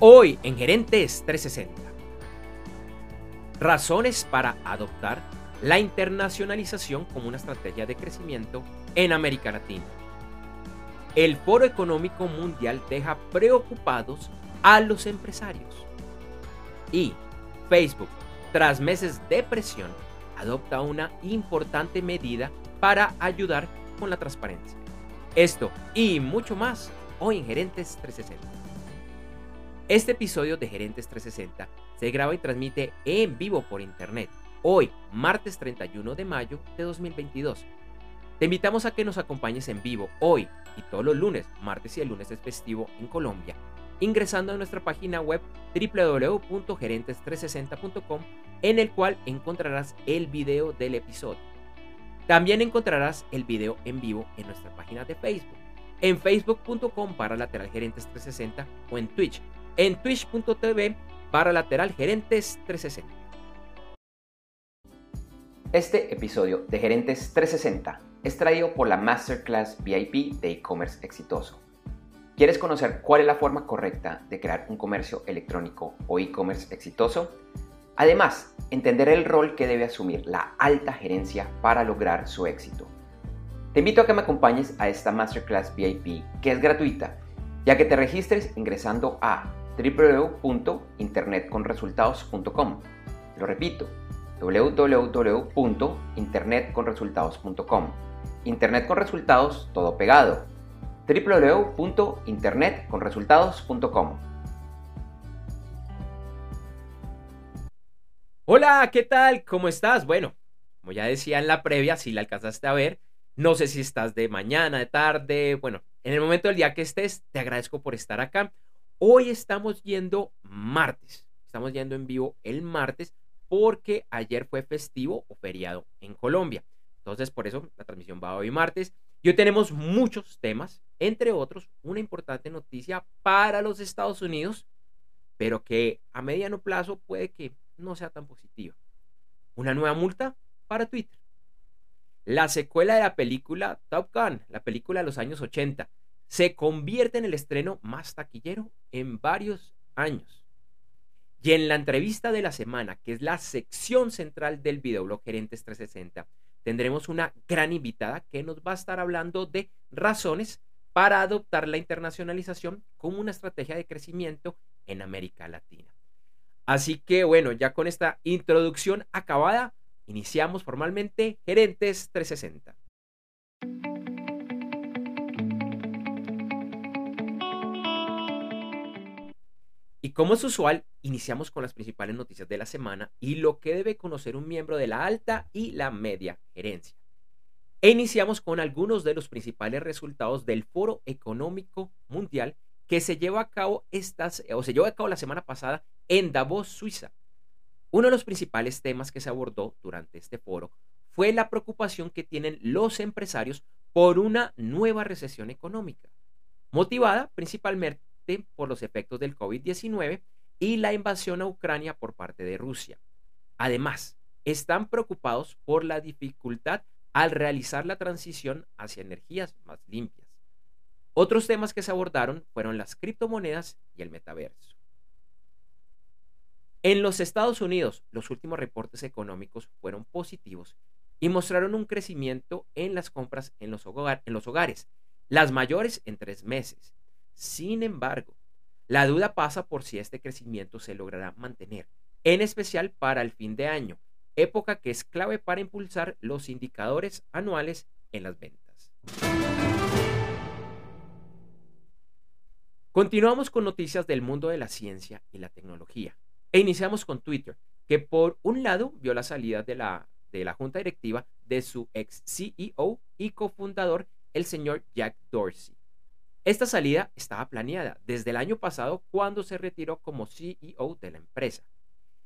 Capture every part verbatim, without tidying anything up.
Hoy en Gerentes trescientos sesenta, razones para adoptar la internacionalización como una estrategia de crecimiento en América Latina. El Foro Económico Mundial deja preocupados a los empresarios. Y Facebook, tras meses de presión, adopta una importante medida para ayudar con la transparencia. Esto y mucho más hoy en Gerentes trescientos sesenta. Este episodio de Gerentes trescientos sesenta se graba y transmite en vivo por internet, hoy, martes treinta y uno de mayo de dos mil veintidós. Te invitamos a que nos acompañes en vivo hoy y todos los lunes, martes y el lunes es festivo en Colombia, ingresando a nuestra página web doble u doble u doble u punto gerentes trescientos sesenta punto com, en el cual encontrarás el video del episodio. También encontrarás el video en vivo en nuestra página de Facebook, en facebook punto com barra lateral gerentes trescientos sesenta o en Twitch, en twitch punto tv barra lateral gerentes trescientos sesenta. Este episodio de Gerentes trescientos sesenta es traído por la Masterclass V I P de e-commerce exitoso. ¿Quieres conocer cuál es la forma correcta de crear un comercio electrónico o e-commerce exitoso? Además, entender el rol que debe asumir la alta gerencia para lograr su éxito. Te invito a que me acompañes a esta Masterclass V I P, que es gratuita, ya que te registres ingresando a doble u doble u doble u punto internet con resultados punto com. Lo repito, doble u doble u doble u punto internet con resultados punto com. Internet con resultados todo pegado. doble u doble u doble u punto internet con resultados punto com. Hola, ¿qué tal? ¿Cómo estás? Bueno, como ya decía en la previa, si la alcanzaste a ver, no sé si estás de mañana, de tarde, bueno, en el momento del día que estés, te agradezco por estar acá. Hoy estamos yendo martes, estamos yendo en vivo el martes porque ayer fue festivo o feriado en Colombia. Entonces, por eso la transmisión va hoy martes. Y hoy tenemos muchos temas, entre otros, una importante noticia para los Estados Unidos, pero que a mediano plazo puede que no sea tan positiva. Una nueva multa para Twitter. La secuela de la película Top Gun, la película de los años ochenta, se convierte en el estreno más taquillero en varios años. Y en la entrevista de la semana, que es la sección central del videoblog Gerentes trescientos sesenta, tendremos una gran invitada que nos va a estar hablando de razones para adoptar la internacionalización como una estrategia de crecimiento en América Latina. Así que bueno, ya con esta introducción acabada, iniciamos formalmente Gerentes trescientos sesenta. Y como es usual, iniciamos con las principales noticias de la semana y lo que debe conocer un miembro de la alta y la media gerencia. E iniciamos con algunos de los principales resultados del Foro Económico Mundial que se llevó a cabo estas, o se llevó a cabo la semana pasada en Davos, Suiza. Uno de los principales temas que se abordó durante este foro fue la preocupación que tienen los empresarios por una nueva recesión económica, motivada principalmente por los efectos del COVID diecinueve y la invasión a Ucrania por parte de Rusia. Además, están preocupados por la dificultad al realizar la transición hacia energías más limpias. Otros temas que se abordaron fueron las criptomonedas y el metaverso. En los Estados Unidos, los últimos reportes económicos fueron positivos y mostraron un crecimiento en las compras en los, hogar, en los hogares, las mayores en tres meses. Sin embargo, la duda pasa por si este crecimiento se logrará mantener, en especial para el fin de año, época que es clave para impulsar los indicadores anuales en las ventas. Continuamos con noticias del mundo de la ciencia y la tecnología. E iniciamos con Twitter, que por un lado vio la salida de la, de la junta directiva de su ex C E O y cofundador, el señor Jack Dorsey. Esta salida estaba planeada desde el año pasado cuando se retiró como C E O de la empresa.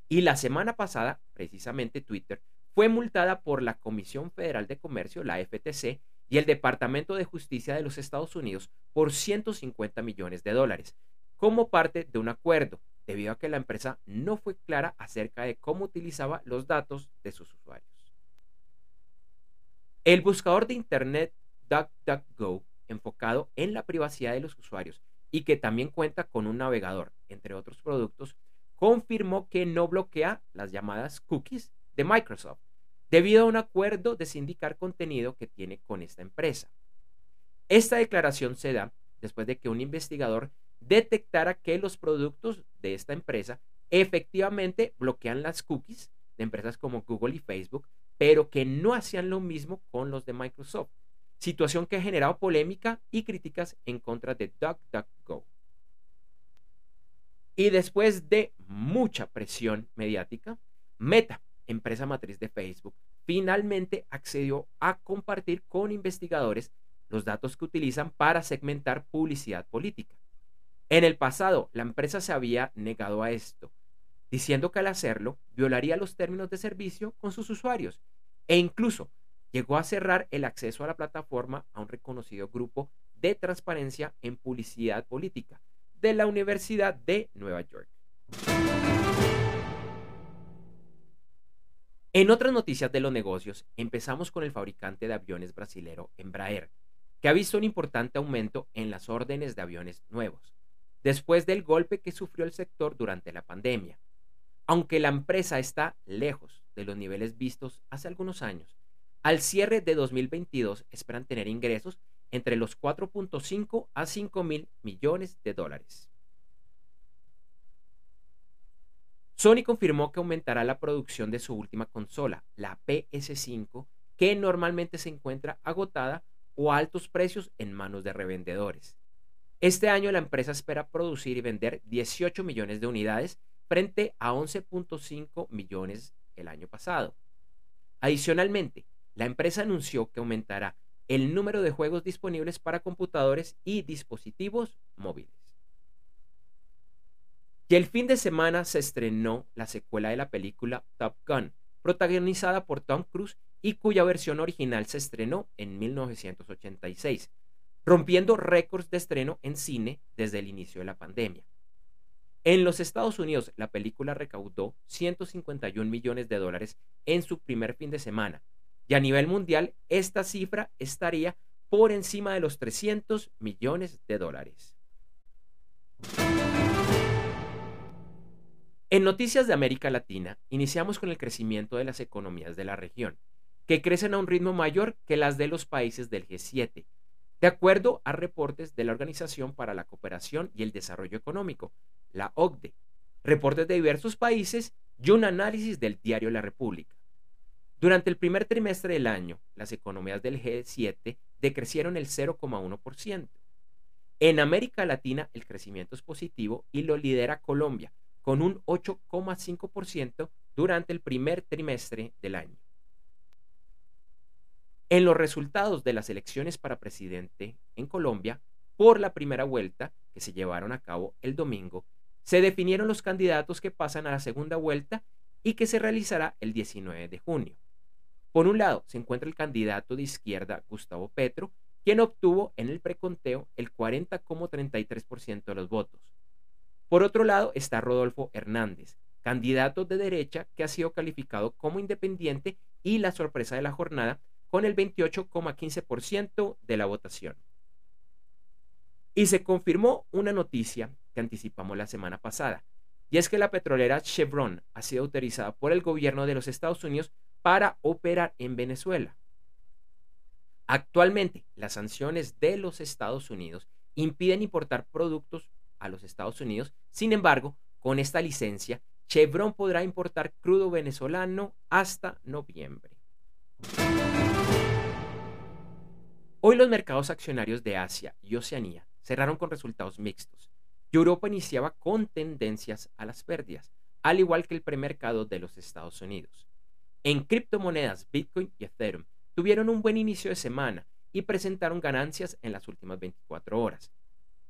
Y la semana pasada, precisamente Twitter, fue multada por la Comisión Federal de Comercio, la F T C, y el Departamento de Justicia de los Estados Unidos por ciento cincuenta millones de dólares, como parte de un acuerdo, debido a que la empresa no fue clara acerca de cómo utilizaba los datos de sus usuarios. El buscador de Internet DuckDuckGo, enfocado en la privacidad de los usuarios y que también cuenta con un navegador, entre otros productos, confirmó que no bloquea las llamadas cookies de Microsoft, debido a un acuerdo de sindicar contenido que tiene con esta empresa. Esta declaración se da después de que un investigador detectara que los productos de esta empresa efectivamente bloquean las cookies de empresas como Google y Facebook, pero que no hacían lo mismo con los de Microsoft, situación que ha generado polémica y críticas en contra de DuckDuckGo. Y después de mucha presión mediática, Meta, empresa matriz de Facebook, finalmente accedió a compartir con investigadores los datos que utilizan para segmentar publicidad política. En el pasado, la empresa se había negado a esto, diciendo que al hacerlo violaría los términos de servicio con sus usuarios, e incluso llegó a cerrar el acceso a la plataforma a un reconocido grupo de transparencia en publicidad política de la Universidad de Nueva York. En otras noticias de los negocios, empezamos con el fabricante de aviones brasilero Embraer, que ha visto un importante aumento en las órdenes de aviones nuevos, después del golpe que sufrió el sector durante la pandemia. Aunque la empresa está lejos de los niveles vistos hace algunos años, al cierre de dos mil veintidós esperan tener ingresos entre los cuatro punto cinco a cinco mil millones de dólares. Sony confirmó que aumentará la producción de su última consola, la P S cinco, que normalmente se encuentra agotada o a altos precios en manos de revendedores. Este año la empresa espera producir y vender dieciocho millones de unidades frente a once punto cinco millones el año pasado. Adicionalmente, la empresa anunció que aumentará el número de juegos disponibles para computadores y dispositivos móviles. Y el fin de semana se estrenó la secuela de la película Top Gun, protagonizada por Tom Cruise y cuya versión original se estrenó en mil novecientos ochenta y seis, rompiendo récords de estreno en cine desde el inicio de la pandemia. En los Estados Unidos, la película recaudó ciento cincuenta y un millones de dólares en su primer fin de semana, y a nivel mundial esta cifra estaría por encima de los trescientos millones de dólares. En noticias de América Latina, iniciamos con el crecimiento de las economías de la región, que crecen a un ritmo mayor que las de los países del G siete, de acuerdo a reportes de la Organización para la Cooperación y el Desarrollo Económico, la O C D E, reportes de diversos países y un análisis del diario La República. Durante el primer trimestre del año, las economías del G siete decrecieron el cero coma uno por ciento. En América Latina, el crecimiento es positivo y lo lidera Colombia, con un ocho coma cinco por ciento durante el primer trimestre del año. En los resultados de las elecciones para presidente en Colombia, por la primera vuelta que se llevaron a cabo el domingo, se definieron los candidatos que pasan a la segunda vuelta y que se realizará el diecinueve de junio. Por un lado, se encuentra el candidato de izquierda Gustavo Petro, quien obtuvo en el preconteo el cuarenta coma treinta y tres por ciento de los votos. Por otro lado, está Rodolfo Hernández, candidato de derecha que ha sido calificado como independiente y la sorpresa de la jornada con el veintiocho coma quince por ciento de la votación. Y se confirmó una noticia que anticipamos la semana pasada, y es que la petrolera Chevron ha sido autorizada por el gobierno de los Estados Unidos para operar en Venezuela. Actualmente, las sanciones de los Estados Unidos impiden importar productos a los Estados Unidos. Sin embargo, con esta licencia, Chevron podrá importar crudo venezolano hasta noviembre. Hoy los mercados accionarios de Asia y Oceanía cerraron con resultados mixtos. Europa iniciaba con tendencias a las pérdidas, al igual que el premercado de los Estados Unidos. En criptomonedas, Bitcoin y Ethereum tuvieron un buen inicio de semana y presentaron ganancias en las últimas veinticuatro horas.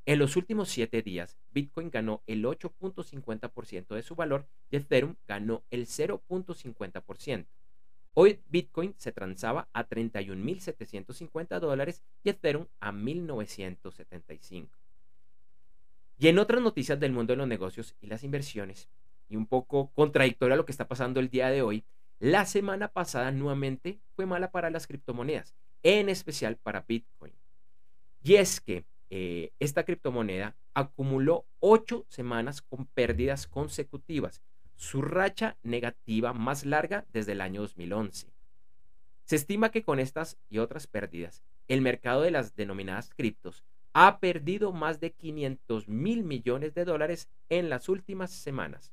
En los últimos siete días, Bitcoin ganó el ocho punto cincuenta por ciento de su valor y Ethereum ganó el cero punto cincuenta por ciento. Hoy Bitcoin se transaba a treinta y un mil setecientos cincuenta dólares y Ethereum a mil novecientos setenta y cinco. Y en otras noticias del mundo de los negocios y las inversiones, y un poco contradictorio a lo que está pasando el día de hoy, la semana pasada nuevamente fue mala para las criptomonedas, en especial para Bitcoin. Y es que eh, esta criptomoneda acumuló ocho semanas con pérdidas consecutivas, su racha negativa más larga desde el año dos mil once. Se estima que con estas y otras pérdidas, el mercado de las denominadas criptos ha perdido más de quinientos mil millones de dólares en las últimas semanas.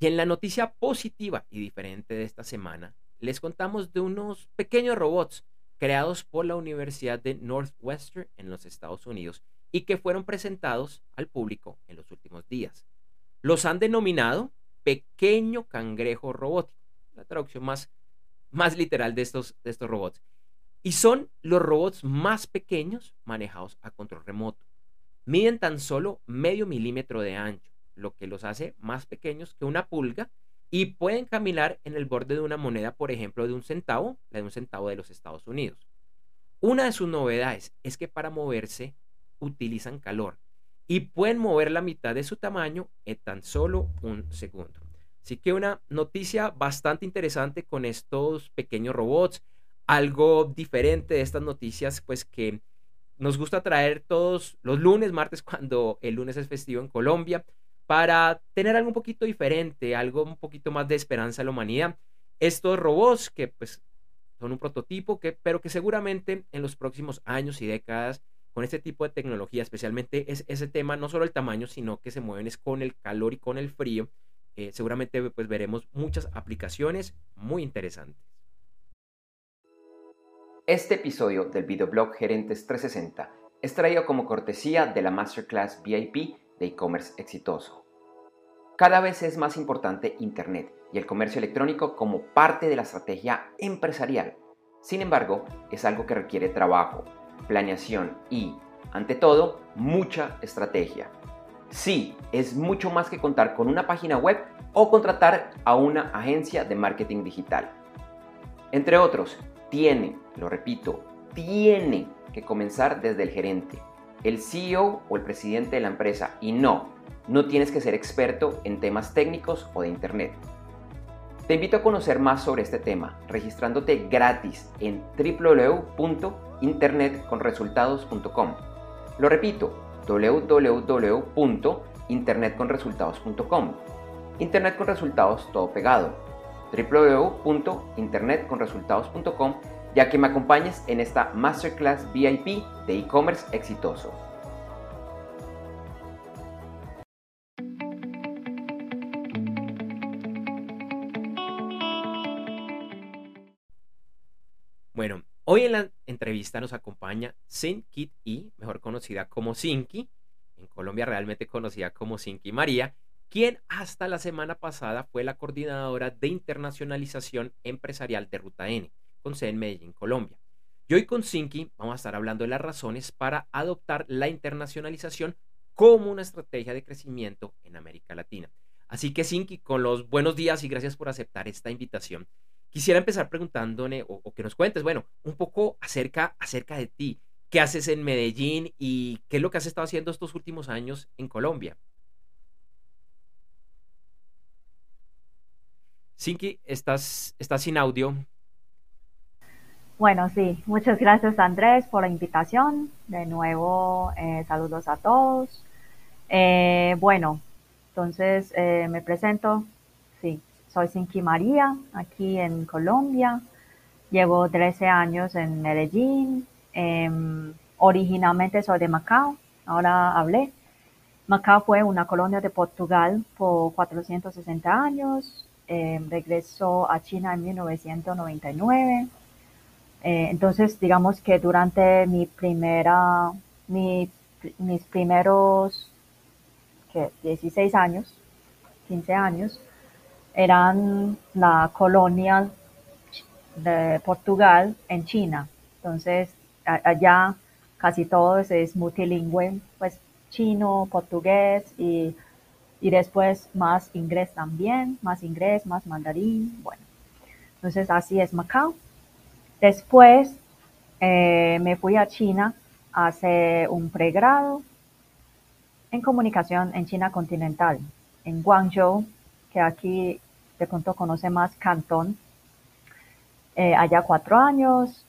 Y en la noticia positiva y diferente de esta semana, les contamos de unos pequeños robots creados por la Universidad de Northwestern en los Estados Unidos y que fueron presentados al público en los últimos días. Los han denominado pequeño cangrejo robótico, la traducción más, más literal de estos, de estos robots. Y son los robots más pequeños manejados a control remoto. Miden tan solo medio milímetro de ancho, lo que los hace más pequeños que una pulga, y pueden caminar en el borde de una moneda, por ejemplo, de un centavo, la de un centavo de los Estados Unidos. Una de sus novedades es que para moverse utilizan calor y pueden mover la mitad de su tamaño en tan solo un segundo. Así que una noticia bastante interesante con estos pequeños robots. Algo diferente de estas noticias, pues, que nos gusta traer todos los lunes, martes, cuando el lunes es festivo en Colombia, para tener algo un poquito diferente, algo un poquito más de esperanza a la humanidad. Estos robots que, pues, son un prototipo, que, pero que seguramente en los próximos años y décadas, con este tipo de tecnología, especialmente es, ese tema, no solo el tamaño, sino que se mueven es con el calor y con el frío, eh, seguramente pues veremos muchas aplicaciones muy interesantes. Este episodio del videoblog Gerentes trescientos sesenta es traído como cortesía de la Masterclass V I P de e-commerce exitoso. Cada vez es más importante Internet y el comercio electrónico como parte de la estrategia empresarial. Sin embargo, es algo que requiere trabajo, planeación y, ante todo, mucha estrategia. Sí, es mucho más que contar con una página web o contratar a una agencia de marketing digital. Entre otros, tiene, lo repito, tiene que comenzar desde el gerente, el C E O o el presidente de la empresa, y no, no tienes que ser experto en temas técnicos o de internet. Te invito a conocer más sobre este tema registrándote gratis en doble u doble u doble u punto internet con resultados punto com. Lo repito, doble u doble u doble u punto internet con resultados punto com. Internet con resultados todo pegado, doble u doble u doble u punto internet con resultados punto com, ya que me acompañes en esta Masterclass V I P de e-commerce exitoso. Bueno, hoy en la entrevista nos acompaña Sinki, mejor conocida como Sinki, en Colombia realmente conocida como Sinki María, quien hasta la semana pasada fue la coordinadora de internacionalización empresarial de Ruta N, con sede en Medellín, Colombia. Y hoy con Sinki vamos a estar hablando de las razones para adoptar la internacionalización como una estrategia de crecimiento en América Latina. Así que Sinki, con los buenos días y gracias por aceptar esta invitación. Quisiera empezar preguntándole o, o que nos cuentes, bueno, un poco acerca, acerca de ti. ¿Qué haces en Medellín y qué es lo que has estado haciendo estos últimos años en Colombia? Sinki, estás, estás sin audio. Bueno, sí, muchas gracias, Andrés, por la invitación. De nuevo, eh, saludos a todos. Eh, bueno, entonces eh, me presento. Sí, soy Sinki María, aquí en Colombia. Llevo trece años en Medellín. Eh, originalmente soy de Macao, ahora hablé. Macao fue una colonia de Portugal por cuatrocientos sesenta años. Eh, regresó a China en mil novecientos noventa y nueve. Eh, entonces, digamos que durante mi primera, mi, mis primeros ¿qué? dieciséis años, quince años, eran la colonia de Portugal en China. Entonces, a, allá casi todo es multilingüe, pues chino, portugués y, y después más inglés también, más inglés, más mandarín. Bueno, entonces así es Macao. Después eh, me fui a China a hacer un pregrado en comunicación en China continental, en Guangzhou, que aquí de pronto conoce más Cantón. Eh, allá cuatro años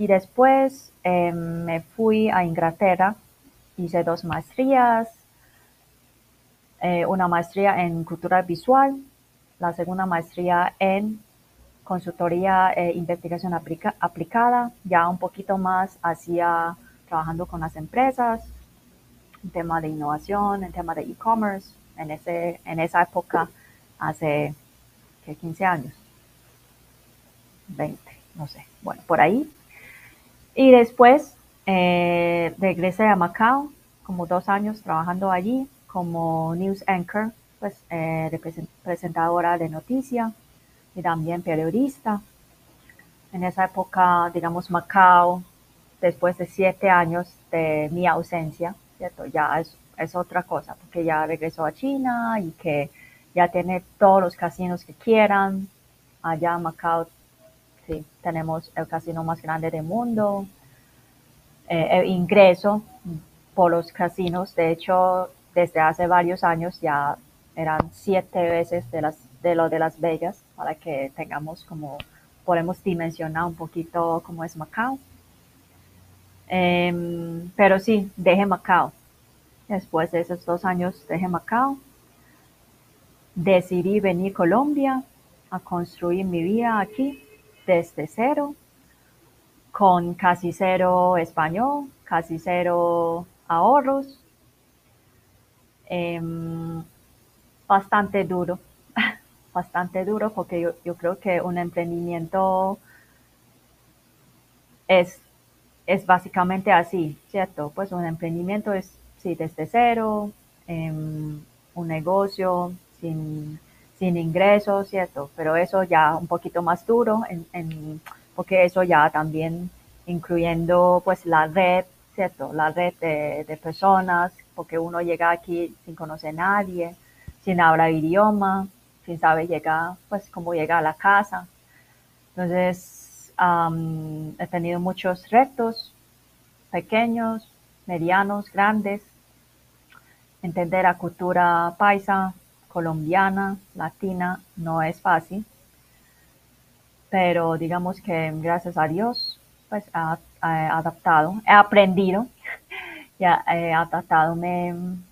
Y después eh, me fui a Inglaterra, hice dos maestrías, eh, una maestría en cultura visual, la segunda maestría en consultoría e investigación aplica aplicada, ya un poquito más hacia trabajando con las empresas, en tema de innovación, en tema de e-commerce, en, ese, en esa época hace ¿qué, quince años, veinte, no sé, bueno, por ahí. Y después eh, regresé a Macao, como dos años trabajando allí como news anchor, pues, eh, presentadora de noticias y también periodista. En esa época, digamos, Macao, después de siete años de mi ausencia, ¿cierto? Ya es, es otra cosa, porque ya regresó a China y que ya tiene todos los casinos que quieran. Allá en Macao, sí, tenemos el casino más grande del mundo. Eh, el ingreso por los casinos, de hecho, desde hace varios años ya eran siete veces de las de lo de Las Vegas, para que tengamos como, podemos dimensionar un poquito cómo es Macao. Eh, pero sí, dejé Macao. Después de esos dos años dejé Macao. Decidí venir a Colombia a construir mi vida aquí desde cero, con casi cero español, casi cero ahorros. Eh, bastante duro. Bastante duro, porque yo, yo creo que un emprendimiento es, es básicamente así, ¿cierto? Pues un emprendimiento es, sí, desde cero, eh, un negocio sin, sin ingresos, ¿cierto? Pero eso ya un poquito más duro, en, en, porque eso ya también incluyendo pues la red, ¿cierto? La red de, de personas, porque uno llega aquí sin conocer a nadie, sin hablar idioma, sin saber llegar, pues cómo llegar a la casa. Entonces, um, he tenido muchos retos, pequeños, medianos, grandes. Entender la cultura paisa, colombiana, latina, no es fácil. Pero digamos que gracias a Dios, pues he adaptado, he aprendido, ya he adaptado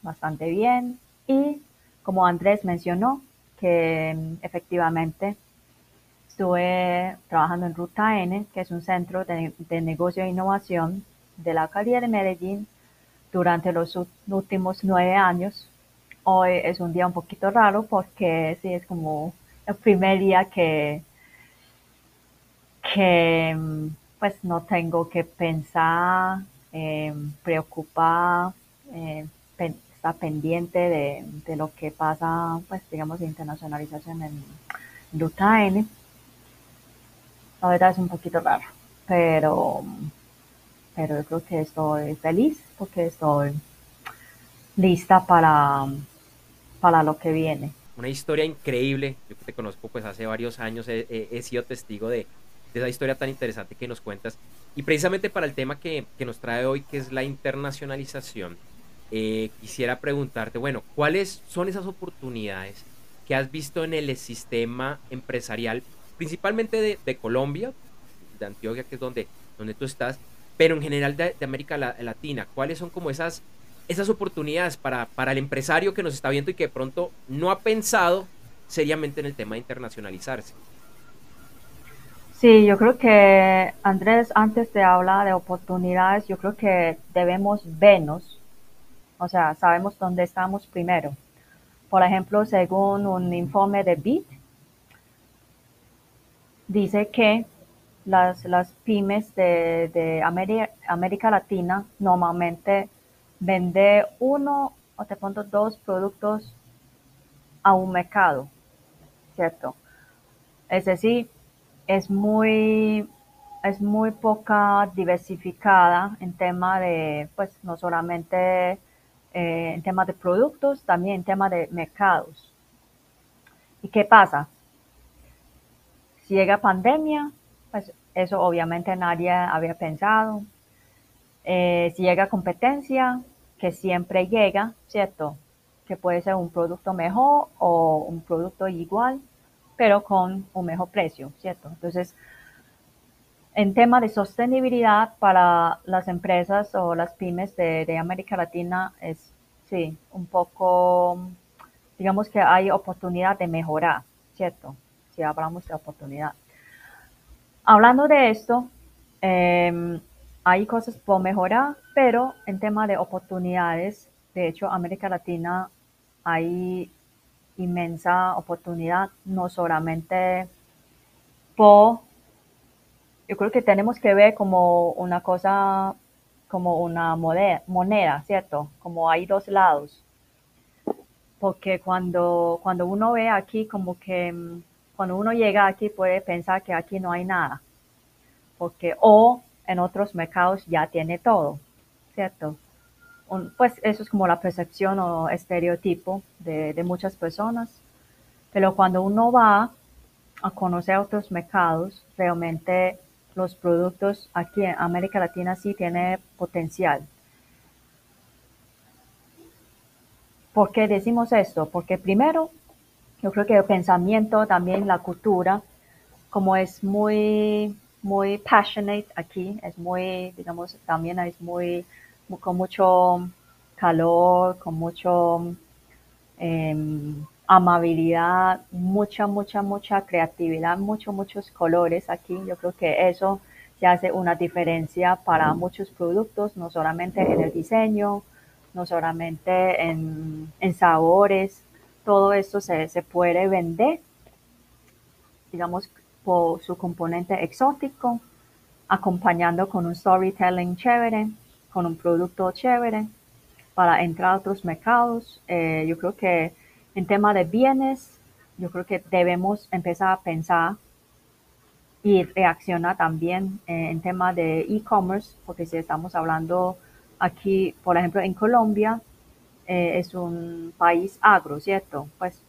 bastante bien. Y como Andrés mencionó, que efectivamente estuve trabajando en Ruta N, que es un centro de, de negocio e innovación de la alcaldía de Medellín durante los últimos nueve años. Hoy es un día un poquito raro porque sí, es como el primer día que, que pues no tengo que pensar, eh, preocupar, eh, pensar, está pendiente de, de lo que pasa, pues digamos, de internacionalización en Ruta N. La verdad es un poquito raro, pero, pero yo creo que estoy feliz porque estoy lista para, para lo que viene. Una historia increíble. Yo que te conozco pues hace varios años, he, he sido testigo de, de esa historia tan interesante que nos cuentas. Y precisamente para el tema que, que nos trae hoy, que es la internacionalización, Eh, quisiera preguntarte, bueno, ¿cuáles son esas oportunidades que has visto en el sistema empresarial, principalmente de, de Colombia, de Antioquia, que es donde, donde tú estás, pero en general de, de América Latina? ¿Cuáles son como esas, esas oportunidades para, para el empresario que nos está viendo y que de pronto no ha pensado seriamente en el tema de internacionalizarse? Sí, yo creo que, Andrés, antes de hablar de oportunidades, yo creo que debemos vernos. O sea, sabemos dónde estamos primero. Por ejemplo, según un informe de B I D, dice que las, las pymes de, de América, América Latina normalmente venden uno o de pronto dos productos a un mercado, ¿cierto? Es decir, es muy... es muy poca diversificada en tema de, pues, no solamente... Eh, en temas de productos, también en temas de mercados. ¿Y qué pasa? Si llega pandemia, pues eso obviamente nadie había pensado. Eh, si llega competencia, que siempre llega, ¿cierto? Que puede ser un producto mejor o un producto igual, pero con un mejor precio, ¿cierto? Entonces, en tema de sostenibilidad para las empresas o las pymes de, de América Latina es, sí, un poco, digamos que hay oportunidad de mejorar, ¿cierto? Si hablamos de oportunidad. Hablando de esto, eh, hay cosas por mejorar, pero en tema de oportunidades, de hecho, América Latina hay inmensa oportunidad, no solamente por, yo creo que tenemos que ver como una cosa, como una moneda, ¿cierto? Como hay dos lados. Porque cuando, cuando uno ve aquí, como que cuando uno llega aquí puede pensar que aquí no hay nada. Porque o en otros mercados ya tiene todo, ¿cierto? Un, pues eso es como la percepción o estereotipo de, de muchas personas. Pero cuando uno va a conocer otros mercados, realmente los productos aquí en América Latina sí tienen potencial. ¿Por qué decimos esto? Porque primero, yo creo que el pensamiento, también la cultura, como es muy, muy passionate aquí, es muy, digamos, también es muy, muy con mucho calor, con mucho eh, amabilidad, mucha, mucha, mucha creatividad, muchos, muchos colores aquí. Yo creo que eso se hace una diferencia para muchos productos, no solamente en el diseño, no solamente en, en sabores, todo esto se, se puede vender, digamos, por su componente exótico, acompañando con un storytelling chévere, con un producto chévere, para entrar a otros mercados. Eh, yo creo que en tema de bienes, yo creo que debemos empezar a pensar y reaccionar también eh, en tema de e-commerce, porque si estamos hablando aquí, por ejemplo, en Colombia, eh, es un país agro, ¿cierto? Pues,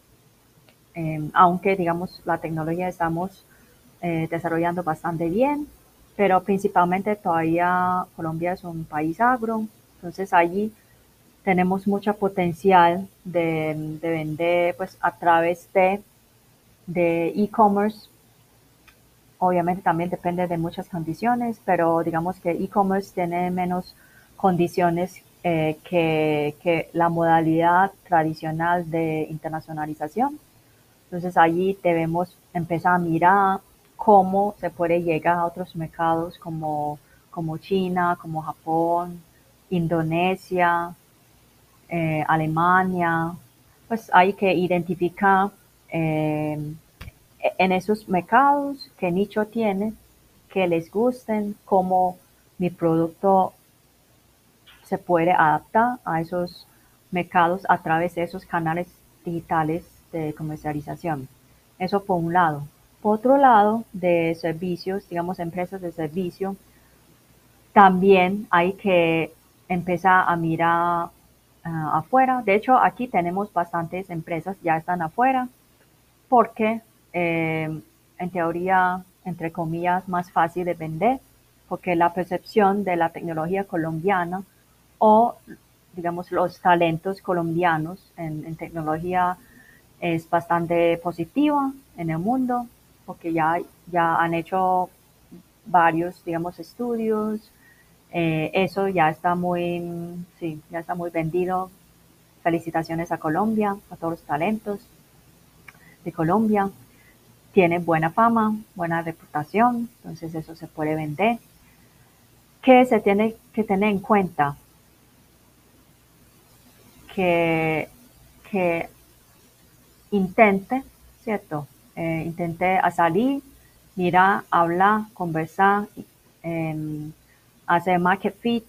eh, aunque, digamos, la tecnología estamos eh, desarrollando bastante bien, pero principalmente todavía Colombia es un país agro. Entonces, allí tenemos mucho potencial de, de vender, pues, a través de de e-commerce. Obviamente, también depende de muchas condiciones, pero digamos que e-commerce tiene menos condiciones eh, que, que la modalidad tradicional de internacionalización. Entonces, allí debemos empezar a mirar cómo se puede llegar a otros mercados como, como China, como Japón, Indonesia, eh, Alemania. Pues hay que identificar eh, en esos mercados qué nicho tienen, qué les gusten, cómo mi producto se puede adaptar a esos mercados a través de esos canales digitales de comercialización. Eso por un lado. Por otro lado, de servicios, digamos empresas de servicio, también hay que empezar a mirar uh, afuera. De hecho, aquí tenemos bastantes empresas ya están afuera, porque eh, en teoría, entre comillas, más fácil de vender, porque la percepción de la tecnología colombiana o, digamos, los talentos colombianos en, en tecnología es bastante positiva en el mundo, porque ya, ya han hecho varios, digamos, estudios. Eh, eso ya está muy, sí, ya está muy vendido. Felicitaciones a Colombia, a todos los talentos de Colombia. Tiene buena fama, buena reputación, entonces eso se puede vender. ¿Qué se tiene que tener en cuenta? Que, que intente, ¿cierto? Eh, intente salir, mirar, hablar, conversar, eh, hacer market fit,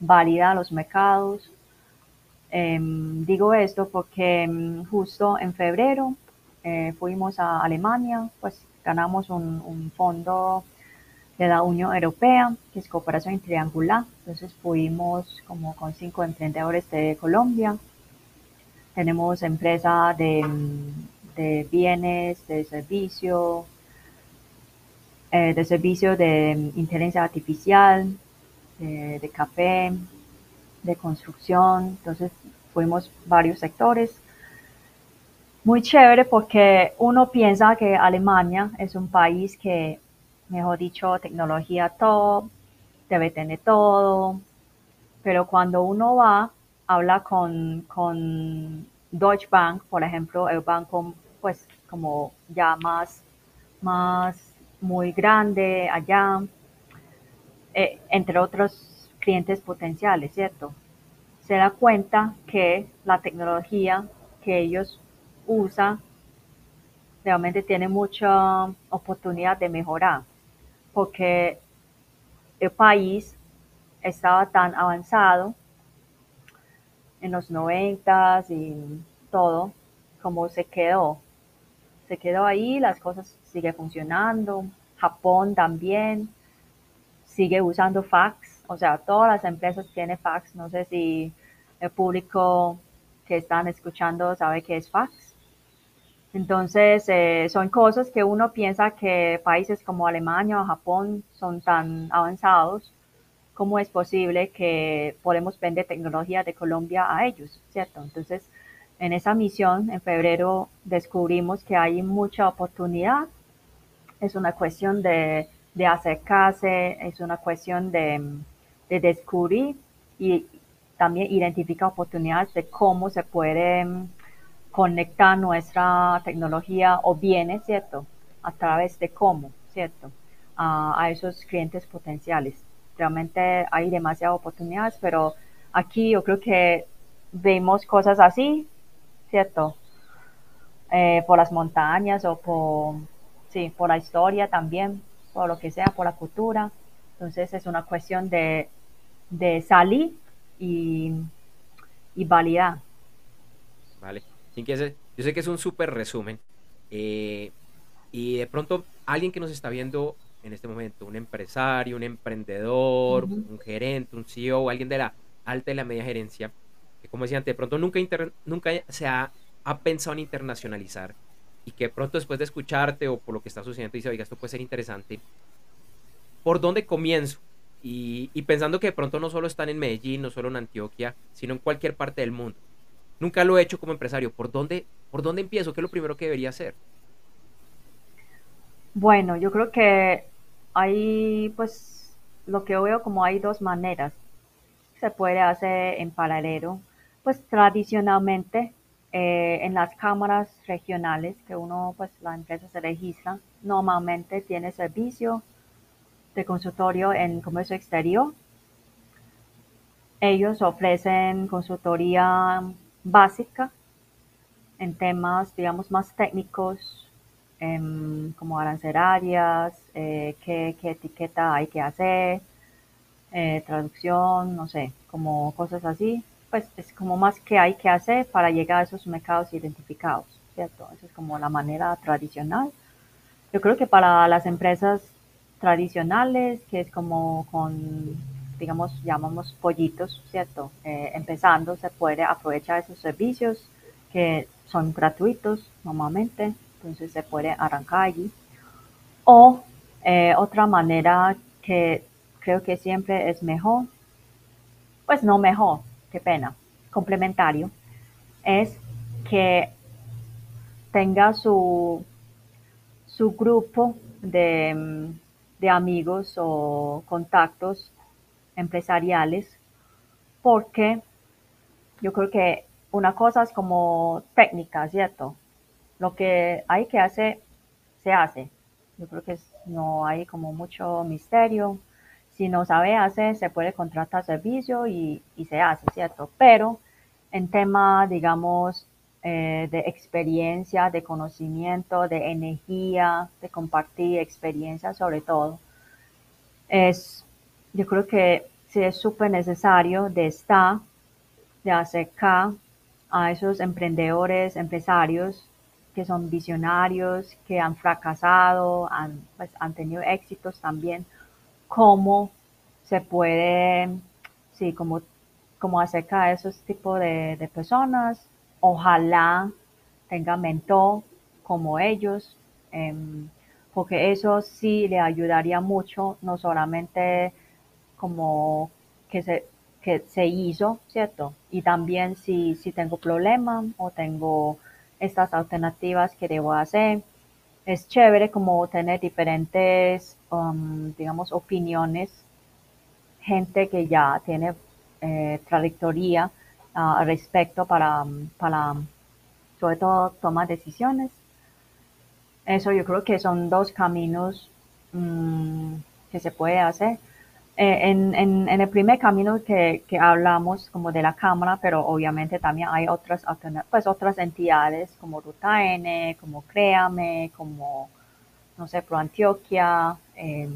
validar los mercados. Eh, digo esto porque justo en febrero eh, fuimos a Alemania, pues ganamos un, un fondo de la Unión Europea, que es cooperación triangular. Entonces fuimos como con cinco emprendedores de Colombia. Tenemos empresas de, de bienes, de servicio, eh, de servicio de inteligencia artificial, de, de café, de construcción. Entonces fuimos varios sectores. Muy chévere porque uno piensa que Alemania es un país que mejor dicho, tecnología top, debe tener todo. Pero cuando uno va, habla con, con Deutsche Bank, por ejemplo, el banco pues como ya más, más muy grande allá, eh, entre otros clientes potenciales, ¿cierto? Se da cuenta que la tecnología que ellos usan realmente tiene mucha oportunidad de mejorar, porque el país estaba tan avanzado en los noventas y todo, como se quedó. Se quedó ahí, las cosas siguen funcionando. Japón también sigue usando fax. O sea, todas las empresas tienen fax. No sé si el público que están escuchando sabe qué es fax. Entonces, eh, son cosas que uno piensa que países como Alemania o Japón son tan avanzados. ¿Cómo es posible que podemos vender tecnología de Colombia a ellos, cierto? Entonces, en esa misión, en febrero, descubrimos que hay mucha oportunidad. Es una cuestión de, de acercarse, es una cuestión de, de descubrir y también identificar oportunidades de cómo se puede conectar nuestra tecnología o bienes, ¿cierto? A través de cómo, ¿cierto? A, a esos clientes potenciales. Realmente hay demasiadas oportunidades, pero aquí yo creo que vemos cosas así, ¿cierto? Eh, por las montañas o por, sí, por la historia también, por lo que sea, por la cultura. Entonces es una cuestión de, de salir y, y validar. Vale, sin que se, yo sé que es un súper resumen. Eh, y de pronto alguien que nos está viendo en este momento, un empresario, un emprendedor, uh-huh. un gerente, un C E O, alguien de la alta y la media gerencia, que como decía antes, de pronto nunca, inter- nunca se ha, ha pensado en internacionalizar, y que pronto después de escucharte o por lo que está sucediendo dice, oiga, esto puede ser interesante, ¿por dónde comienzo? Y, y pensando que de pronto no solo están en Medellín, no solo en Antioquia, sino en cualquier parte del mundo. Nunca lo he hecho como empresario. ¿Por dónde, por dónde empiezo? ¿Qué es lo primero que debería hacer? Bueno, yo creo que hay, pues, lo que yo veo como hay dos maneras. Se puede hacer en paralelo. Pues, tradicionalmente, eh, en las cámaras regionales que uno, pues, la empresa se registra, normalmente tiene servicio de consultorio en comercio exterior. Ellos ofrecen consultoría básica en temas, digamos, más técnicos, como arancelarias, eh, qué, qué etiqueta hay que hacer, eh, traducción, no sé, como cosas así. Pues es como más que hay que hacer para llegar a esos mercados identificados, ¿cierto? Esa es como la manera tradicional. Yo creo que para las empresas tradicionales, que es como con, digamos, llamamos pollitos, ¿cierto? Eh, empezando, se puede aprovechar esos servicios que son gratuitos normalmente. Entonces se puede arrancar allí. O eh, otra manera que creo que siempre es mejor, pues no mejor, qué pena, complementario, es que tenga su, su grupo de, de amigos o contactos empresariales, porque yo creo que una cosa es como técnica, ¿cierto? Lo que hay que hacer, se hace. Yo creo que no hay como mucho misterio. Si no sabe hacer, se puede contratar servicio y, y se hace, ¿cierto? Pero en tema, digamos, eh, de experiencia, de conocimiento, de energía, de compartir experiencia sobre todo, es, yo creo que sí es súper necesario de estar, de acercar a esos emprendedores, empresarios, que son visionarios, que han fracasado, han, pues, han tenido éxitos también, cómo se puede, sí, como, como acerca a esos tipos de, de personas. Ojalá tenga mentor como ellos, eh, porque eso sí le ayudaría mucho, no solamente como que se, que se hizo, ¿cierto? Y también si, si tengo problema o tengo estas alternativas que debo hacer, es chévere como tener diferentes, um, digamos, opiniones, gente que ya tiene eh, trayectoria uh, al respecto para, para, sobre todo, tomar decisiones. Eso yo creo que son dos caminos um, que se puede hacer. Eh, en, en, en el primer camino que, que hablamos como de la Cámara, pero obviamente también hay otras, pues, otras entidades como Ruta N, como Créame, como, no sé, Pro Antioquia, eh,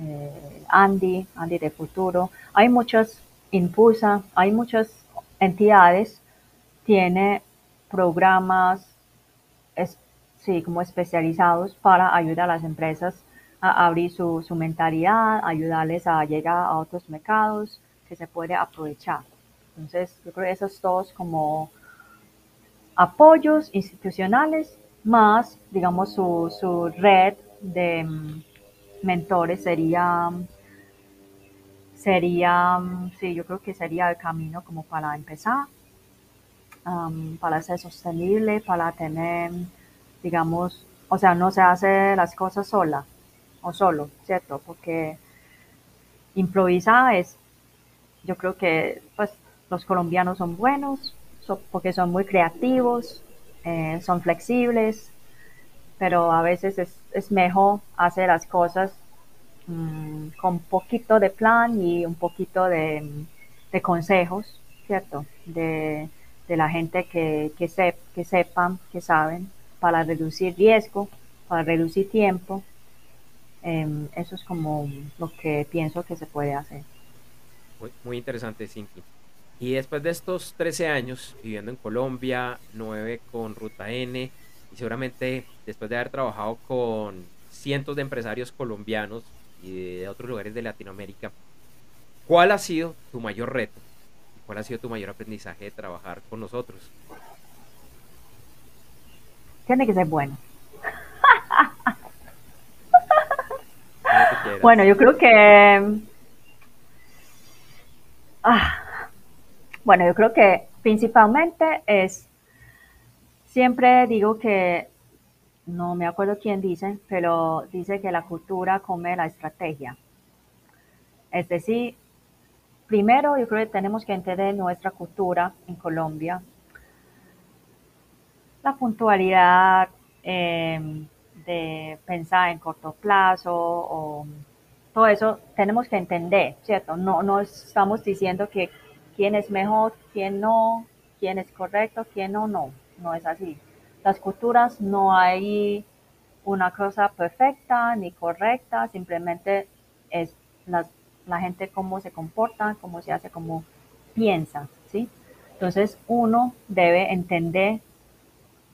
eh, Andy, Andy de Futuro. Hay muchas, Impulsa, hay muchas entidades, tiene programas es, sí, como especializados para ayudar a las empresas a abrir su, su mentalidad, ayudarles a llegar a otros mercados que se puede aprovechar. Entonces, yo creo que esos dos como apoyos institucionales más, digamos, su, su red de mentores sería, sería, sí, yo creo que sería el camino como para empezar, um, para ser sostenible, para tener, digamos, o sea, no se hace las cosas sola. O solo, ¿cierto? Porque improvisar es, yo creo que pues los colombianos son buenos, so, porque son muy creativos, eh, son flexibles, pero a veces es, es mejor hacer las cosas mmm, con poquito de plan y un poquito de, de consejos, ¿cierto? De, de la gente que, que, se, que sepan, que saben, para reducir riesgo, para reducir tiempo. Eso es como lo que pienso que se puede hacer. Muy, muy interesante, Sinki. Y después de estos trece años viviendo en Colombia, nueve con Ruta N, y seguramente después de haber trabajado con cientos de empresarios colombianos y de otros lugares de Latinoamérica, ¿cuál ha sido tu mayor reto? ¿Cuál ha sido tu mayor aprendizaje de trabajar con nosotros? Tiene que ser bueno. Bueno, yo creo que, ah, bueno, yo creo que principalmente es, siempre digo que, no me acuerdo quién dice, pero dice que la cultura come la estrategia. Es decir, primero yo creo que tenemos que entender nuestra cultura en Colombia, la puntualidad, eh, de pensar en corto plazo o todo eso tenemos que entender, ¿cierto? No, no estamos diciendo que quién es mejor, quién no, quién es correcto, quién no, no, no es así. Las culturas no hay una cosa perfecta ni correcta, simplemente es la, la gente cómo se comporta, cómo se hace, cómo piensa, ¿sí? Entonces uno debe entender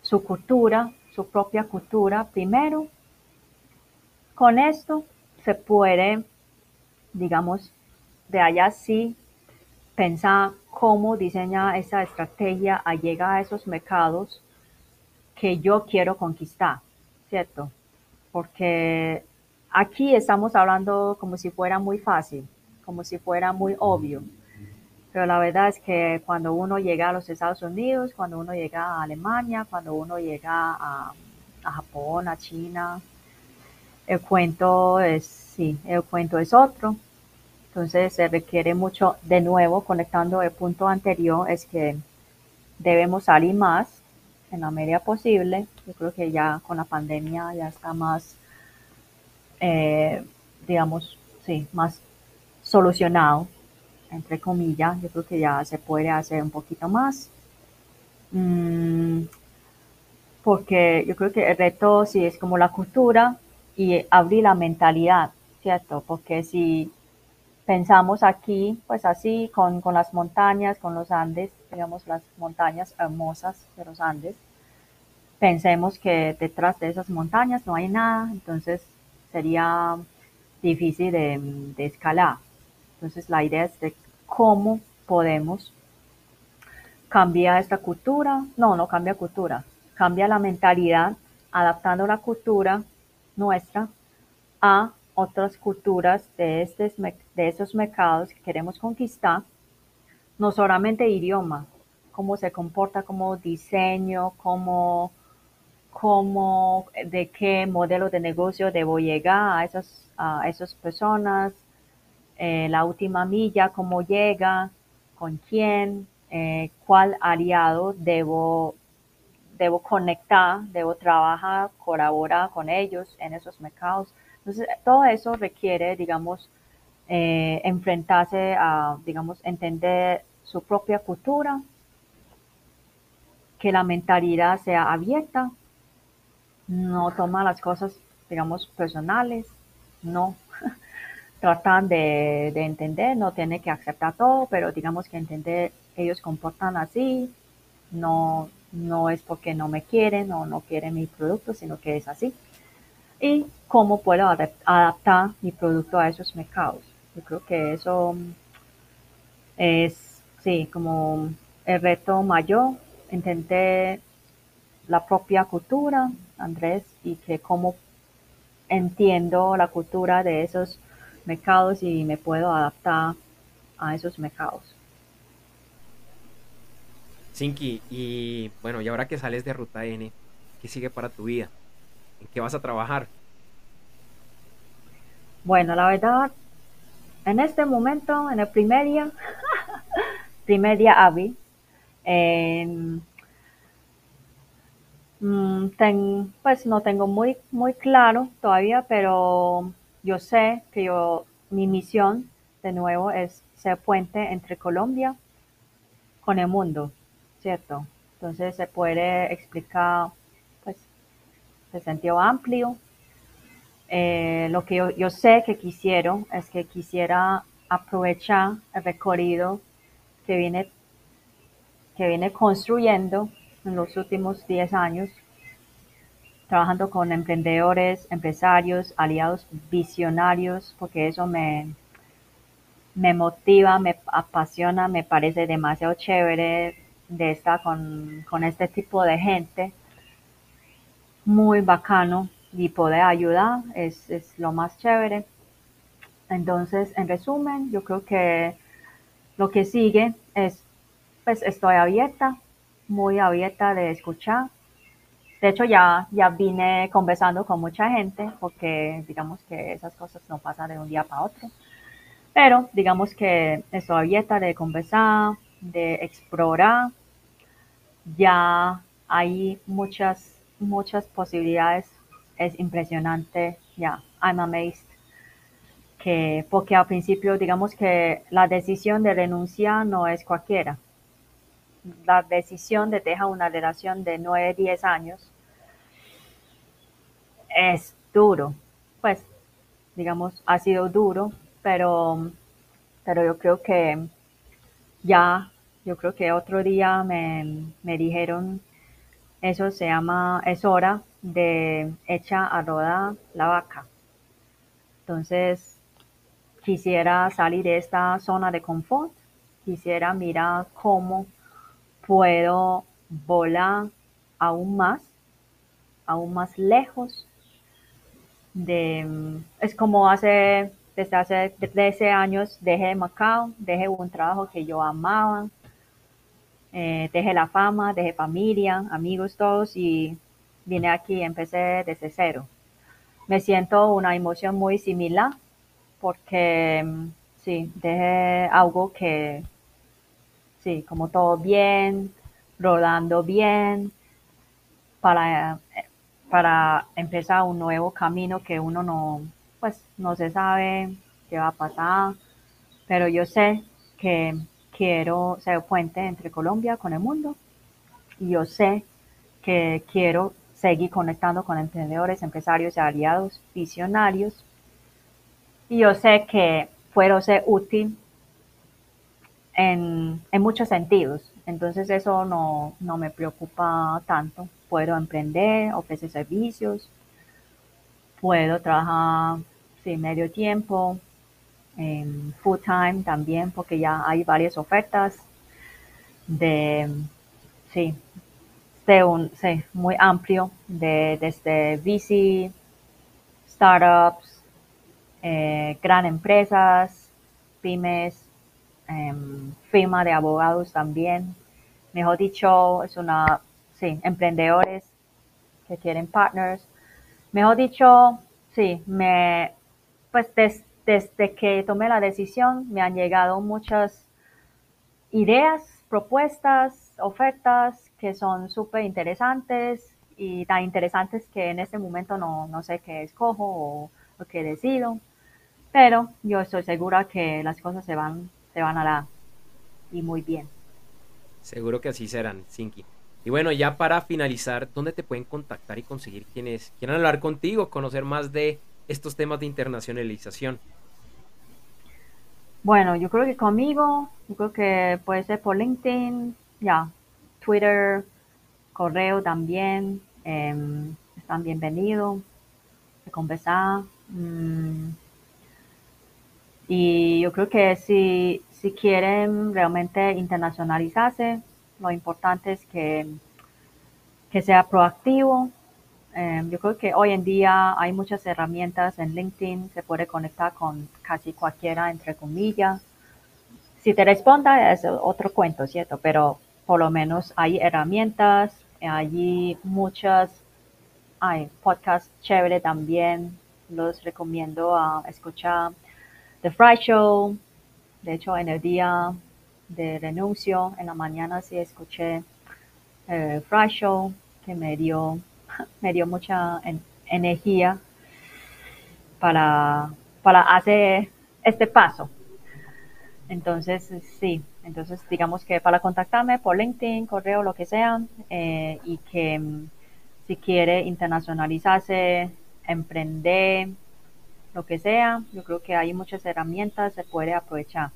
su cultura, su propia cultura primero. Con esto se puede, digamos, de allá sí pensar cómo diseñar esa estrategia a llegar a esos mercados que yo quiero conquistar, ¿cierto? Porque aquí estamos hablando como si fuera muy fácil, como si fuera muy obvio, pero la verdad es que cuando uno llega a los Estados Unidos, cuando uno llega a Alemania, cuando uno llega a, a Japón, a China, el cuento es, sí, el cuento es otro. Entonces se requiere mucho, de nuevo, conectando el punto anterior, es que debemos salir más en la medida posible. Yo creo que ya con la pandemia ya está más, eh, digamos, sí, más solucionado, entre comillas. Yo creo que ya se puede hacer un poquito más, mm, porque yo creo que el reto sí es como la cultura y abrir la mentalidad, ¿cierto? Porque si pensamos aquí, pues así, con, con las montañas, con los Andes, digamos las montañas hermosas de los Andes, pensemos que detrás de esas montañas no hay nada, entonces sería difícil de, de escalar. Entonces, la idea es de cómo podemos cambiar esta cultura. No, no cambia cultura. Cambia la mentalidad, adaptando la cultura nuestra a otras culturas de, estes, de estos mercados que queremos conquistar. No solamente idioma, cómo se comporta, cómo diseño, cómo cómo, de qué modelo de negocio debo llegar a esas, a esas personas, eh, la última milla, cómo llega, con quién, eh, cuál aliado debo, debo conectar, debo trabajar, colaborar con ellos en esos mercados. Entonces, todo eso requiere, digamos, eh, enfrentarse a, digamos, entender su propia cultura, que la mentalidad sea abierta, no toma las cosas, digamos, personales, no. Tratan de, de entender, no tiene que aceptar todo, pero digamos que entender, ellos comportan así, no, no es porque no me quieren o no quieren mi producto, sino que es así. Y cómo puedo adaptar mi producto a esos mercados. Yo creo que eso es, sí, como el reto mayor, entender la propia cultura, Andrés, y que cómo entiendo la cultura de esos mercados y me puedo adaptar a esos mercados. Sinki, y bueno, y ahora que sales de Ruta N, ¿qué sigue para tu vida? ¿En qué vas a trabajar? Bueno, la verdad, en este momento, en el primer día, primer día hábil, eh, Ten, pues no tengo muy, muy claro todavía, pero yo sé que yo, mi misión de nuevo es ser puente entre Colombia con el mundo, ¿cierto? Entonces se puede explicar, pues, de sentido amplio. Eh, lo que yo, yo sé que quisiera es que quisiera aprovechar el recorrido que viene, que viene construyendo en los últimos diez años, trabajando con emprendedores, empresarios, aliados visionarios, porque eso me, me motiva, me apasiona, me parece demasiado chévere de estar con, con este tipo de gente. Muy bacano, y poder ayudar es, es lo más chévere. Entonces, en resumen, yo creo que lo que sigue es, pues estoy abierta, muy abierta de escuchar. De hecho, ya, ya vine conversando con mucha gente, porque digamos que esas cosas no pasan de un día para otro. Pero digamos que estoy abierta de conversar, de explorar. Ya hay muchas, muchas posibilidades. Es impresionante. Ya, yeah, I'm amazed. Que, porque al principio, digamos que la decisión de renunciar no es cualquiera. La decisión de dejar una relación de nueve, diez años es duro, pues digamos ha sido duro, pero pero yo creo que ya, yo creo que otro día me, me dijeron, eso se llama, es hora de echar a rodar la vaca. Entonces quisiera salir de esta zona de confort, quisiera mirar cómo puedo volar aún más, aún más lejos de... Es como hace, desde hace trece años dejé Macao, dejé un trabajo que yo amaba, eh, dejé la fama, dejé familia, amigos, todos, y vine aquí, empecé desde cero. Me siento una emoción muy similar porque, sí, dejé algo que... Sí, como todo bien, rodando bien, para, para empezar un nuevo camino que uno no, pues, no se sabe qué va a pasar. Pero yo sé que quiero ser puente entre Colombia con el mundo. Y yo sé que quiero seguir conectando con emprendedores, empresarios y aliados visionarios. Y yo sé que puedo ser útil En, en muchos sentidos. Entonces eso no, no me preocupa tanto. Puedo emprender, ofrecer servicios, puedo trabajar sí, medio tiempo, eh, full time también, porque ya hay varias ofertas de, sí, de un, sí, muy amplio, de, desde V C, startups, eh, gran empresas, pymes, Um, firma de abogados también, mejor dicho, es una, sí, emprendedores que tienen partners. Mejor dicho, sí, me, pues des, desde que tomé la decisión me han llegado muchas ideas, propuestas, ofertas que son súper interesantes y tan interesantes que en este momento no, no sé qué escojo o, o qué decido. Pero yo estoy segura que las cosas se van, se van a dar y muy bien. Seguro que así serán, Sinki. Y bueno, ya para finalizar, ¿dónde te pueden contactar y conseguir quienes quieran hablar contigo, conocer más de estos temas de internacionalización? Bueno, yo creo que conmigo, yo creo que puede ser por LinkedIn, ya, yeah, Twitter, correo también, eh, están bienvenidos a conversar. Mm. Y yo creo que si, si quieren realmente internacionalizarse, lo importante es que, que sea proactivo. Eh, yo creo que hoy en día hay muchas herramientas en LinkedIn, se puede conectar con casi cualquiera, entre comillas. Si te responda es otro cuento, ¿cierto? Pero por lo menos hay herramientas, hay muchas, hay podcasts chéveres también, los recomiendo a escuchar. The Fry Show, de hecho en el día de renuncio, en la mañana sí escuché el Fry Show, que me dio, me dio mucha en, energía para, para hacer este paso. Entonces, sí, entonces digamos que para contactarme por LinkedIn, correo, lo que sea, eh, y que si quiere internacionalizarse, emprender, lo que sea, yo creo que hay muchas herramientas, se puede aprovechar.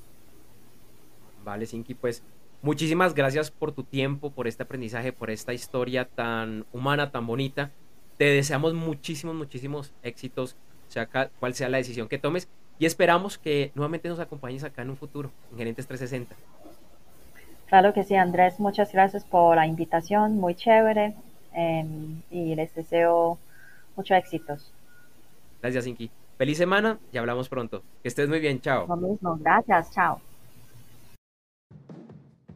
Vale, Sinki, pues muchísimas gracias por tu tiempo, por este aprendizaje, por esta historia tan humana, tan bonita. Te deseamos muchísimos, muchísimos éxitos, sea cual sea la decisión que tomes, y esperamos que nuevamente nos acompañes acá en un futuro, en Gerentes trescientos sesenta. Claro que sí, Andrés, muchas gracias por la invitación, muy chévere, eh, y les deseo muchos éxitos. Gracias, Sinki. Feliz semana y hablamos pronto. Que estés muy bien, chao. Lo mismo, gracias, chao.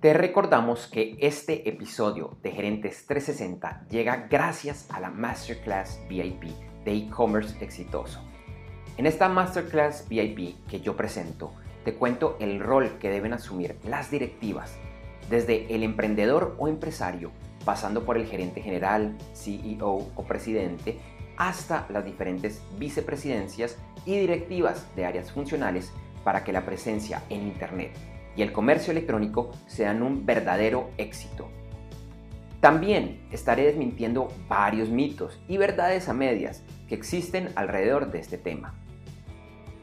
Te recordamos que este episodio de Gerentes trescientos sesenta llega gracias a la Masterclass V I P de e-commerce exitoso. En esta Masterclass V I P que yo presento, te cuento el rol que deben asumir las directivas, desde el emprendedor o empresario, pasando por el gerente general, C E O o presidente, hasta las diferentes vicepresidencias y directivas de áreas funcionales para que la presencia en Internet y el comercio electrónico sean un verdadero éxito. También estaré desmintiendo varios mitos y verdades a medias que existen alrededor de este tema.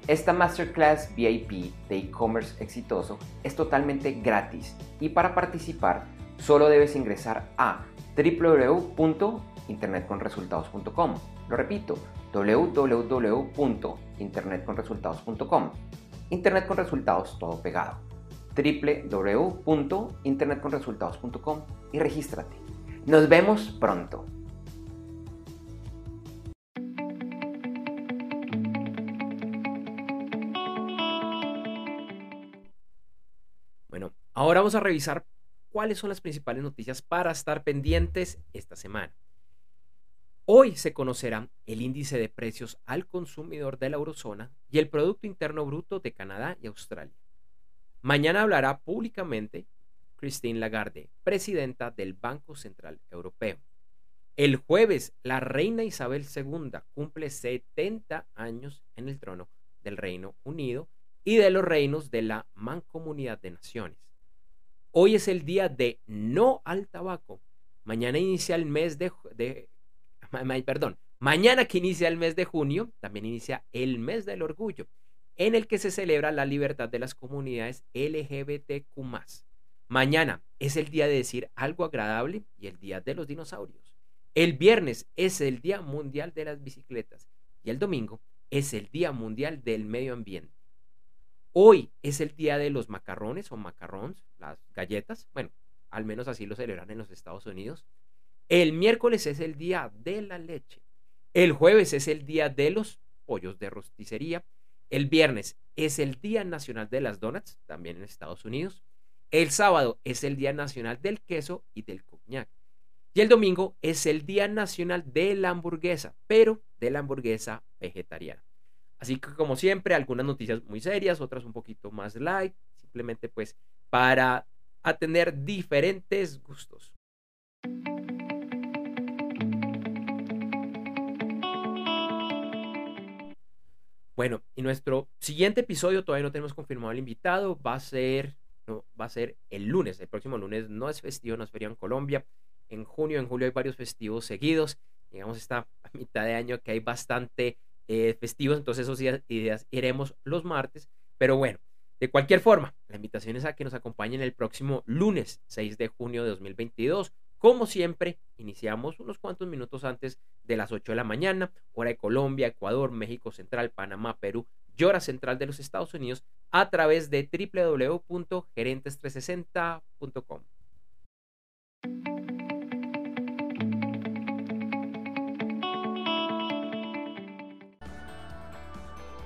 Esta Masterclass V I P de e-commerce exitoso es totalmente gratis y para participar solo debes ingresar a w w w punto internet con resultados punto com. Lo repito, w w w punto internet con resultados punto com. Internet con resultados todo pegado. w w w punto internet con resultados punto com y regístrate. Nos vemos pronto. Bueno, ahora vamos a revisar cuáles son las principales noticias para estar pendientes esta semana. Hoy se conocerá el índice de precios al consumidor de la eurozona y el Producto Interno Bruto de Canadá y Australia. Mañana hablará públicamente Christine Lagarde, presidenta del Banco Central Europeo. El jueves, la reina Isabel segunda cumple setenta años en el trono del Reino Unido y de los reinos de la Mancomunidad de Naciones. Hoy es el día de no al tabaco. Mañana inicia el mes de... de Perdón, mañana que inicia el mes de junio, también inicia el mes del orgullo, en el que se celebra la libertad de las comunidades L G B T Q más. Mañana es el día de decir algo agradable y el día de los dinosaurios. El viernes es el día mundial de las bicicletas y el domingo es el día mundial del medio ambiente. Hoy es el día de los macarrones o macarons, las galletas, bueno, al menos así lo celebran en los Estados Unidos. El miércoles es el día de la leche. El jueves es el día de los pollos de rosticería. El viernes es el día nacional de las donuts, también en Estados Unidos. El sábado es el día nacional del queso y del cognac. Y el domingo es el Día Nacional de la Hamburguesa, pero de la hamburguesa vegetariana. Así que, como siempre, algunas noticias muy serias, otras un poquito más light, simplemente pues para atender diferentes gustos. Bueno, y nuestro siguiente episodio, todavía no tenemos confirmado el invitado, va a ser, no, va a ser el lunes, el próximo lunes. No es festivo, no es feriado en Colombia. En junio, en julio hay varios festivos seguidos. Digamos, esta mitad de año que hay bastante eh, festivos, entonces esos días, días iremos los martes. Pero bueno, de cualquier forma, la invitación es a que nos acompañen el próximo lunes seis de junio de dos mil veintidós. Como siempre, iniciamos unos cuantos minutos antes de las ocho de la mañana, hora de Colombia, Ecuador, México Central, Panamá, Perú y hora central de los Estados Unidos, a través de doble u doble u doble u punto gerentes trescientos sesenta punto com.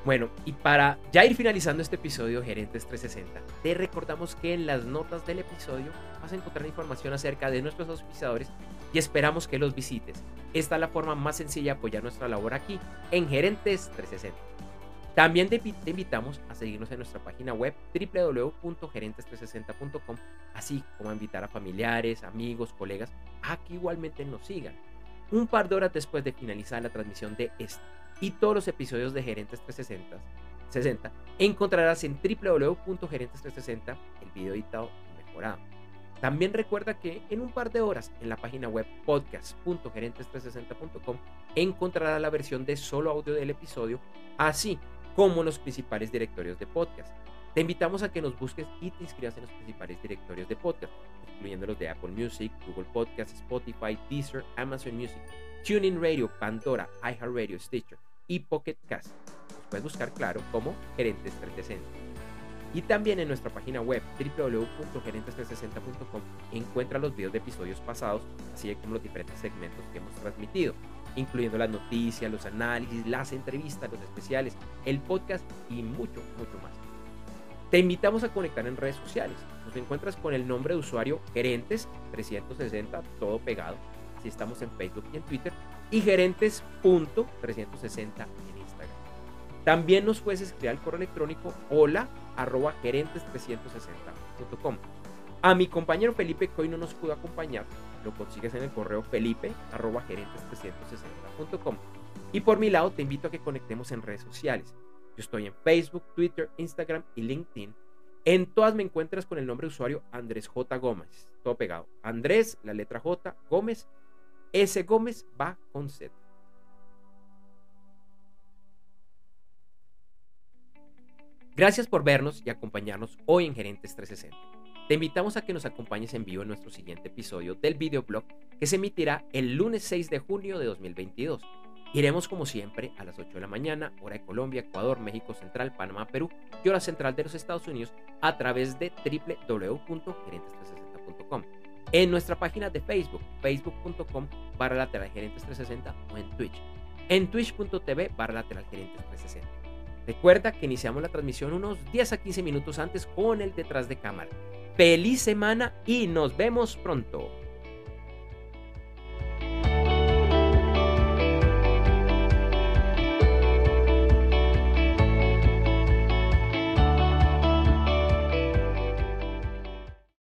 Bueno, y para ya ir finalizando este episodio Gerentes trescientos sesenta, te recordamos que en las notas del episodio vas a encontrar información acerca de nuestros auspiciadores y esperamos que los visites. Esta es la forma más sencilla de apoyar nuestra labor aquí en Gerentes trescientos sesenta. También te, te invitamos a seguirnos en nuestra página web doble u doble u doble u punto gerentes trescientos sesenta punto com, así como a invitar a familiares, amigos, colegas a que igualmente nos sigan. Un par de horas después de finalizar la transmisión de este y todos los episodios de Gerentes trescientos sesenta encontrarás en doble u doble u doble u punto gerentes trescientos sesenta el video editado y mejorado. También recuerda que en un par de horas en la página web podcast punto gerentes trescientos sesenta punto com encontrarás la versión de solo audio del episodio, así como en los principales directorios de podcast. Te invitamos a que nos busques y te inscribas en los principales directorios de podcast, incluyendo los de Apple Music, Google Podcast, Spotify, Deezer, Amazon Music, TuneIn Radio, Pandora, iHeartRadio, Stitcher y Pocket Cast. Los puedes buscar, claro, como Gerentes trescientos sesenta. Y también en nuestra página web doble u doble u doble u punto gerentes trescientos sesenta punto com encuentra los videos de episodios pasados, así como los diferentes segmentos que hemos transmitido, incluyendo las noticias, los análisis, las entrevistas, los especiales, el podcast y mucho, mucho más. Te invitamos a conectar en redes sociales. Nos encuentras con el nombre de usuario Gerentes trescientos sesenta, todo pegado. Si estamos en Facebook y en Twitter, y gerentes punto trescientos sesenta en Instagram. También nos puedes escribir al correo electrónico hola arroba gerentes trescientos sesenta punto com. A mi compañero Felipe, que hoy no nos pudo acompañar, lo consigues en el correo felipe arroba gerentes trescientos sesenta punto com. Y por mi lado te invito a que conectemos en redes sociales. Yo estoy en Facebook, Twitter, Instagram y LinkedIn. En todas me encuentras con el nombre de usuario Andrés J. Gómez, todo pegado. Andrés, la letra J, Gómez, S. Gómez va con Z. Gracias por vernos y acompañarnos hoy en Gerentes trescientos sesenta. Te invitamos a que nos acompañes en vivo en nuestro siguiente episodio del videoblog que se emitirá el lunes seis de junio de dos mil veintidós. Iremos como siempre a las ocho de la mañana, hora de Colombia, Ecuador, México Central, Panamá, Perú y hora central de los Estados Unidos a través de doble u doble u doble u punto gerentes trescientos sesenta punto com. En nuestra página de Facebook, facebook punto com barra lateral gerentes trescientos sesenta o en Twitch, en twitch punto tv barra lateral gerentes trescientos sesenta. Recuerda que iniciamos la transmisión unos diez a quince minutos antes con el detrás de cámara. ¡Feliz semana y nos vemos pronto!